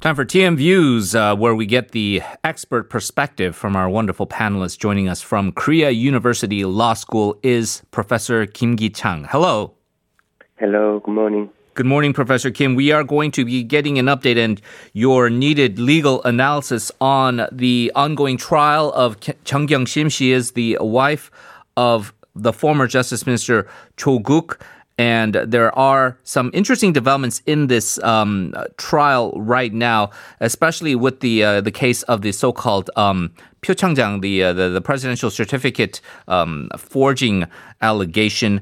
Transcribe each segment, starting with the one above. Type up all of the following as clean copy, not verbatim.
Time for TM Views, where we get the expert perspective from our wonderful panelists. Joining us from Korea University Law School is Professor Kim Kee-Chang. Hello. Hello. Good morning. Good morning, Professor Kim. We are going to be getting an update and your needed legal analysis on the ongoing trial of Chung Kyung-shim. She is the wife of the former Justice Minister Cho Guk. And there are some interesting developments in this trial right now, especially with the case of the so-called Pyeongchang, the presidential certificate forging allegation.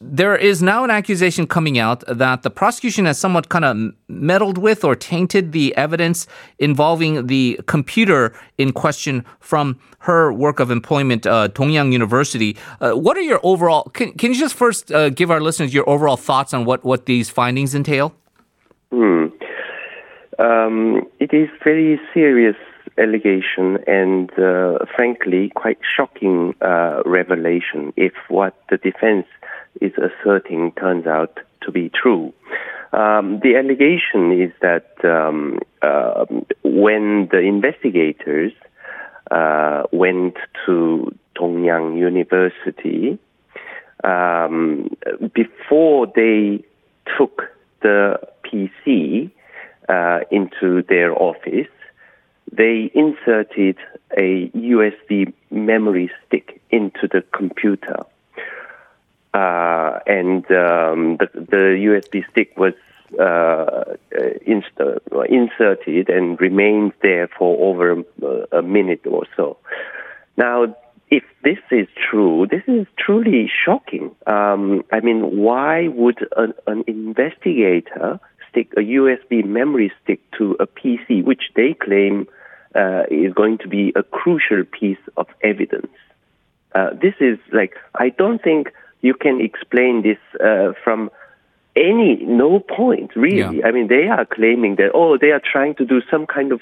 There is now an accusation coming out that the prosecution has somewhat kind of meddled with or tainted the evidence involving the computer in question from her work of employment, Dongyang University. What are your overall? Can you just first give our listeners your overall thoughts on what these findings entail? It is very serious allegation and, frankly, quite shocking revelation if what the defense is asserting turns out to be true. The allegation is that when the investigators went to Dongyang University, before they took the PC into their office, they inserted a USB memory stick into the computer. And the USB stick was inserted and remained there for over a minute or so. Now, if this is true, this is truly shocking. I mean, why would an investigator stick a USB memory stick to a PC, which they claim is going to be a crucial piece of evidence? This is like, I don't think you can explain this from no point, really. Yeah. I mean, they are claiming that, they are trying to do some kind of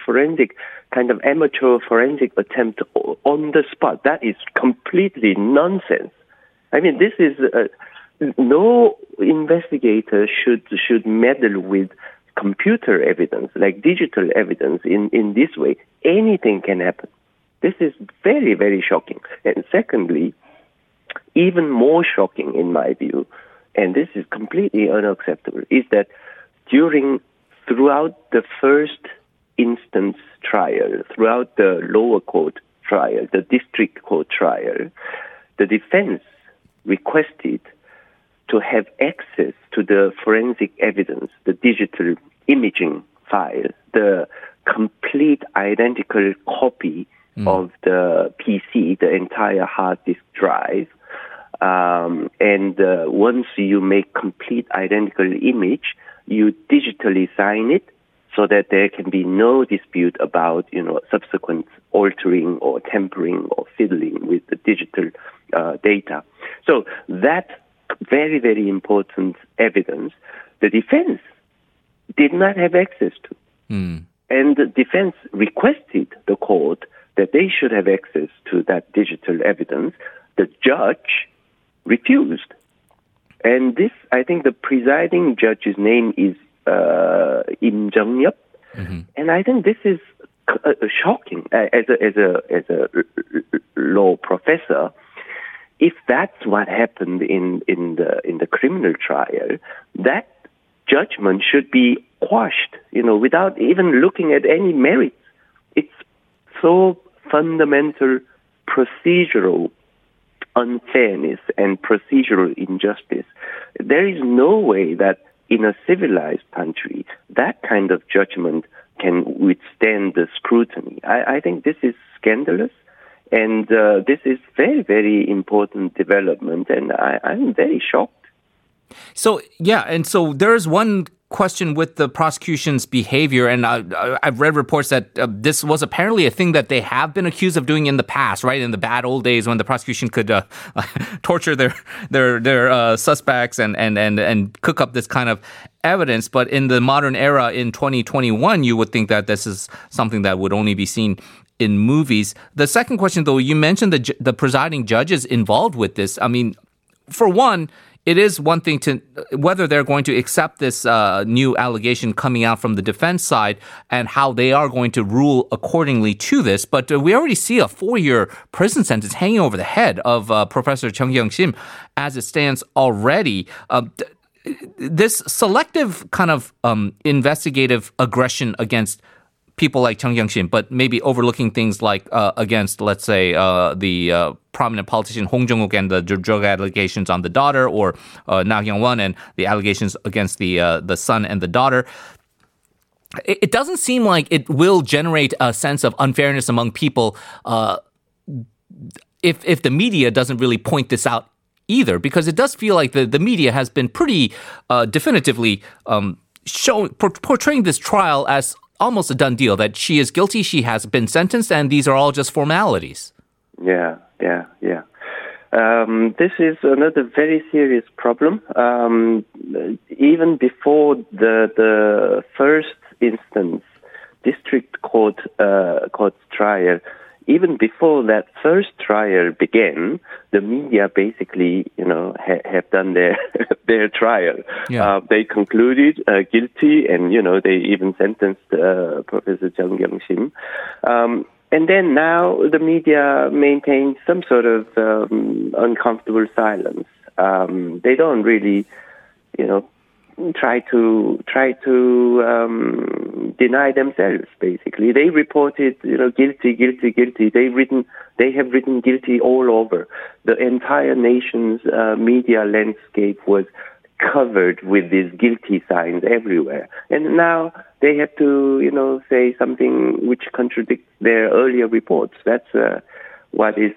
amateur forensic attempt on the spot. That is completely nonsense. I mean, this is... No investigator should meddle with computer evidence, like digital evidence, in this way. Anything can happen. This is very, very shocking. And secondly, even more shocking in my view, and this is completely unacceptable, is that throughout the first instance trial, throughout the lower court trial, the district court trial, the defense requested to have access to the forensic evidence, the digital imaging file, the complete identical copy of the PC, the entire hard disk drive. And once you make complete identical image, you digitally sign it so that there can be no dispute about, subsequent altering or tampering or fiddling with the digital data. So that very, very important evidence, the defense did not have access to. And the defense requested the court that they should have access to that digital evidence. The judge refused. And this, I think the presiding judge's name is Im Jung-yup. Mm-hmm. And I think this is shocking as a law professor. If that's what happened in the criminal trial, that judgment should be quashed, without even looking at any merits. It's so fundamental procedural unfairness and procedural injustice. There is no way that in a civilized country that kind of judgment can withstand the scrutiny. I think this is scandalous. And this is very, very important development, and I'm very shocked. So, yeah, and so there's one question with the prosecution's behavior, and I've read reports that this was apparently a thing that they have been accused of doing in the past, right, in the bad old days when the prosecution could torture their suspects and cook up this kind of evidence. But in the modern era, in 2021, you would think that this is something that would only be seen in movies. The second question, though, you mentioned the presiding judges involved with this. I mean, for one, it is one thing to whether they're going to accept this new allegation coming out from the defense side and how they are going to rule accordingly to this. But we already see a 4-year prison sentence hanging over the head of Professor Chung Kyung-shim as it stands already. This selective kind of investigative aggression against people like Chung Kyung-shim, but maybe overlooking things like against, let's say, the prominent politician Hong Jong-uk and the drug allegations on the daughter, or Na Kyung-won and the allegations against the son and the daughter. It doesn't seem like it will generate a sense of unfairness among people if the media doesn't really point this out either, because it does feel like the media has been pretty definitively portraying this trial as almost a done deal, that she is guilty, she has been sentenced, and these are all just formalities. Yeah. This is another very serious problem. Even before the first instance, district court's trial, even before that first trial began, the media basically, have done their trial. Yeah. They concluded guilty, and they even sentenced Professor Chung Kyung-shim. And then now the media maintains some sort of uncomfortable silence. They don't really, try to deny themselves. Basically, they reported, guilty. They have written guilty all over. The entire nation's media landscape was covered with these guilty signs everywhere, and now they have to, say something which contradicts their earlier reports. That's what the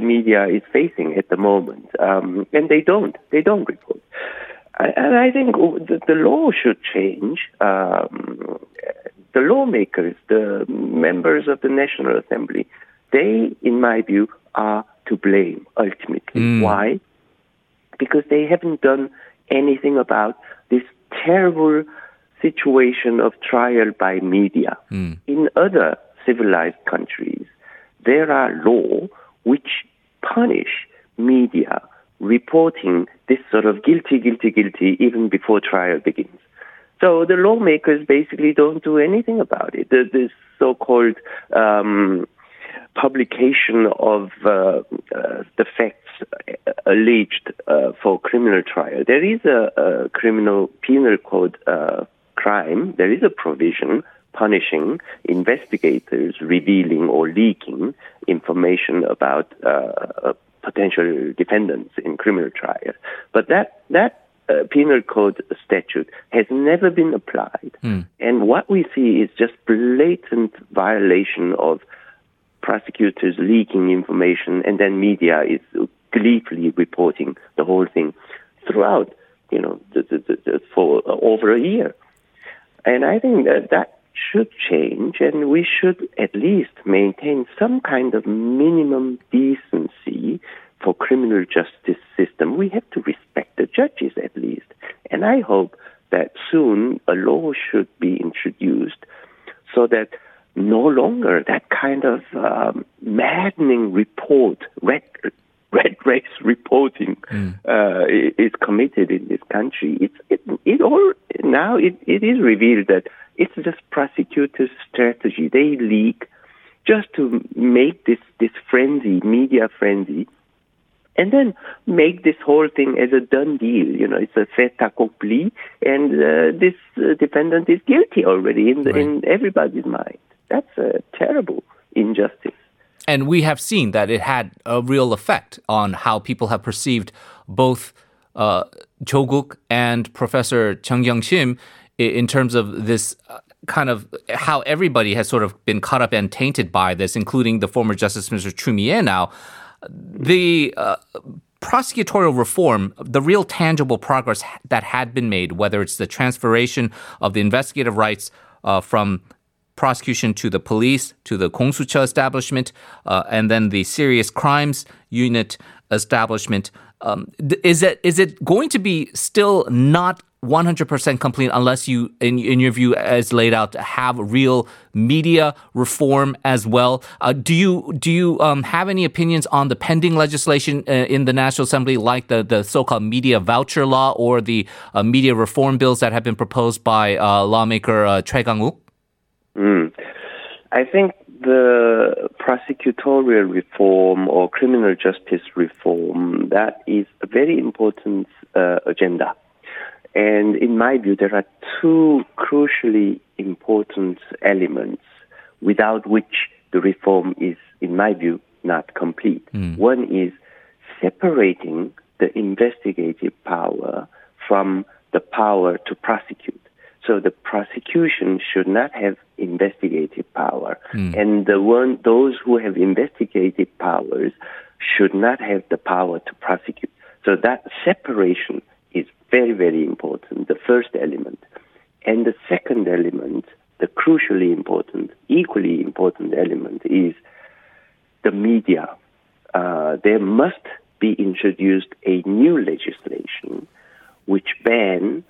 media is facing at the moment, and they don't report. And I think the law should change. The lawmakers, the members of the National Assembly, they, in my view, are to blame ultimately. Why? Because they haven't done anything about this terrible situation of trial by media. In other civilized countries, there are laws which punish media reporting this sort of guilty, even before trial begins. So the lawmakers basically don't do anything about it. This so-called publication of the facts alleged for criminal trial. There is a criminal penal code crime. There is a provision punishing investigators revealing or leaking information about potential defendants in criminal trial. But that penal code statute has never been applied. And what we see is just blatant violation of prosecutors leaking information, and then media is gleefully reporting the whole thing throughout, for over a year. And I think that should change, and we should at least maintain some kind of minimum decency for criminal justice system. We have to respect the judges at least. And I hope that soon a law should be introduced so that no longer that kind of maddening red race reporting is committed in this country. It is revealed that it's just prosecutors' strategy. They leak just to make this frenzy, media frenzy, and then make this whole thing as a done deal. It's a fait accompli, and this defendant is guilty already in everybody's mind. That's a terrible injustice. And we have seen that it had a real effect on how people have perceived both Cho Guk and Professor Chung Kyung-shim in terms of this kind of how everybody has sort of been caught up and tainted by this, including the former Justice Minister Chumie now. The prosecutorial reform, the real tangible progress that had been made, whether it's the transferation of the investigative rights from prosecution to the police, to the Gongsucheo establishment, and then the serious crimes unit establishment. Is it going to be still not 100% complete unless you, in your view, as laid out, have real media reform as well? Do you have any opinions on the pending legislation in the National Assembly, like the so-called media voucher law or the media reform bills that have been proposed by lawmaker Choi Kang-woo? I think the prosecutorial reform or criminal justice reform, that is a very important agenda. And in my view, there are two crucially important elements without which the reform is, in my view, not complete. One is separating the investigative power from the power to prosecute. So the prosecution should not have investigative power. And those who have investigative powers should not have the power to prosecute. So that separation is very, very important, the first element. And the second element, the crucially important, equally important element, is the media. There must be introduced a new legislation which bans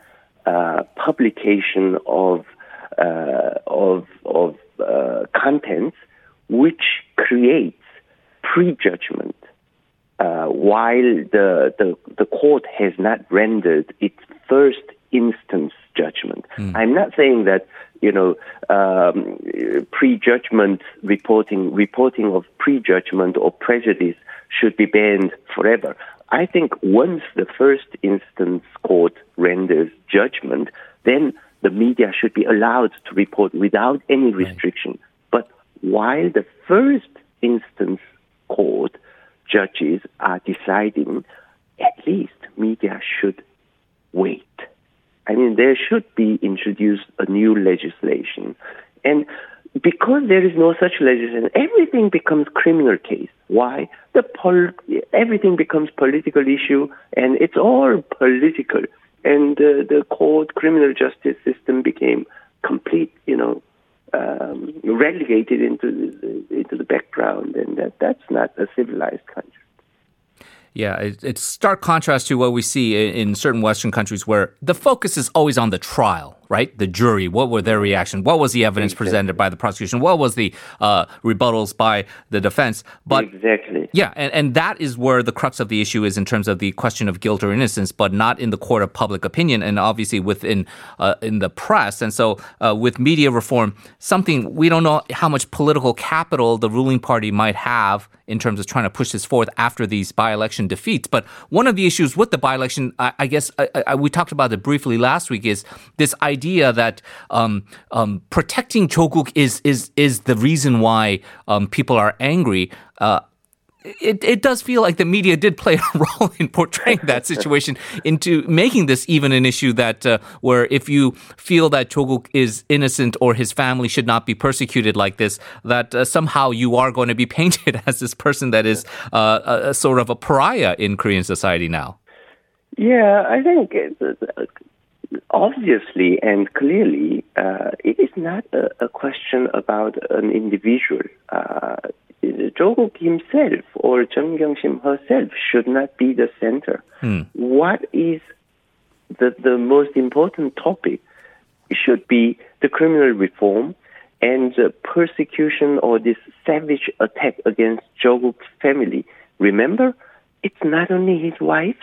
publication of contents which creates prejudgment while the court has not rendered its first instance judgment. I'm not saying that prejudgment reporting of prejudgment or prejudice should be banned forever. I think once the first instance court renders judgment, then the media should be allowed to report without any restriction. But while the first instance court judges are deciding, at least media should wait. I mean, there should be introduced a new legislation. And because there is no such legislation, everything becomes criminal case. Why? Everything becomes political issue, and it's all political. And the court criminal justice system became complete, relegated into the background, and that's not a civilized country. Yeah, it's stark contrast to what we see in certain Western countries where the focus is always on the trial, right? The jury, what were their reaction? What was the evidence presented by the prosecution? What was the rebuttals by the defense? But, yeah, and that is where the crux of the issue is in terms of the question of guilt or innocence, but not in the court of public opinion and obviously within in the press. And so with media reform, something we don't know how much political capital the ruling party might have in terms of trying to push this forth after these by-election defeats. But one of the issues with the by-election, I guess we talked about it briefly last week, is this idea that protecting Cho Guk is the reason why people are angry. It does feel like the media did play a role in portraying that situation into making this even an issue that where if you feel that Cho Guk is innocent or his family should not be persecuted like this, that somehow you are going to be painted as this person that is a sort of a pariah in Korean society now. Yeah, I think obviously and clearly it is not a question about an individual. Cho Guk himself or Chung Kyung-shim herself should not be the center. What is the most important topic should be the criminal reform and the persecution or this savage attack against Cho Guk's family. Remember, it's not only his wife,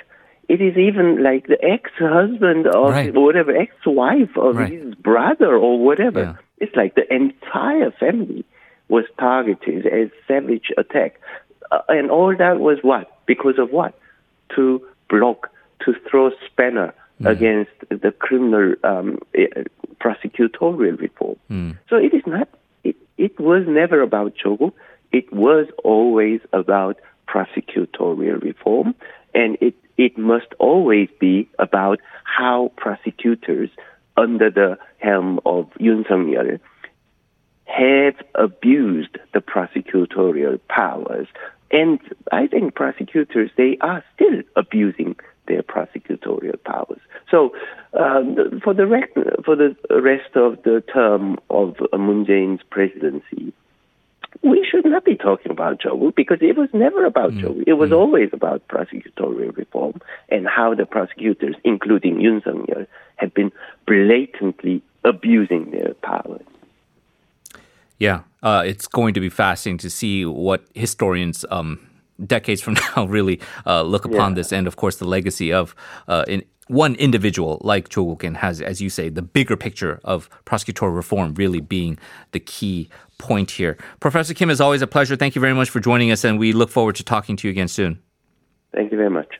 it is even like the ex-husband or whatever, ex-wife or his brother or whatever. Yeah. It's like the entire family was targeted as savage attack. And all that was what? Because of what? To block, to throw spanner against the criminal prosecutorial reform. So it is not, it was never about Cho Guk. It was always about prosecutorial reform. And it must always be about how prosecutors under the helm of Yoon Suk-yeol have abused the prosecutorial powers. And I think prosecutors, they are still abusing their prosecutorial powers. So for the rest of the term of Moon Jae-in's presidency, we should not be talking about Cho Guk, because it was never about Cho Guk. It was always about prosecutorial reform and how the prosecutors, including Yoon Suk-yeol, had been blatantly abusing their powers. Yeah, it's going to be fascinating to see what historians decades from now really look upon this, and of course the legacy of one individual like Cho Guk, and has, as you say, the bigger picture of prosecutorial reform really being the key point here. Professor Kim, it's always a pleasure. Thank you very much for joining us, and we look forward to talking to you again soon. Thank you very much.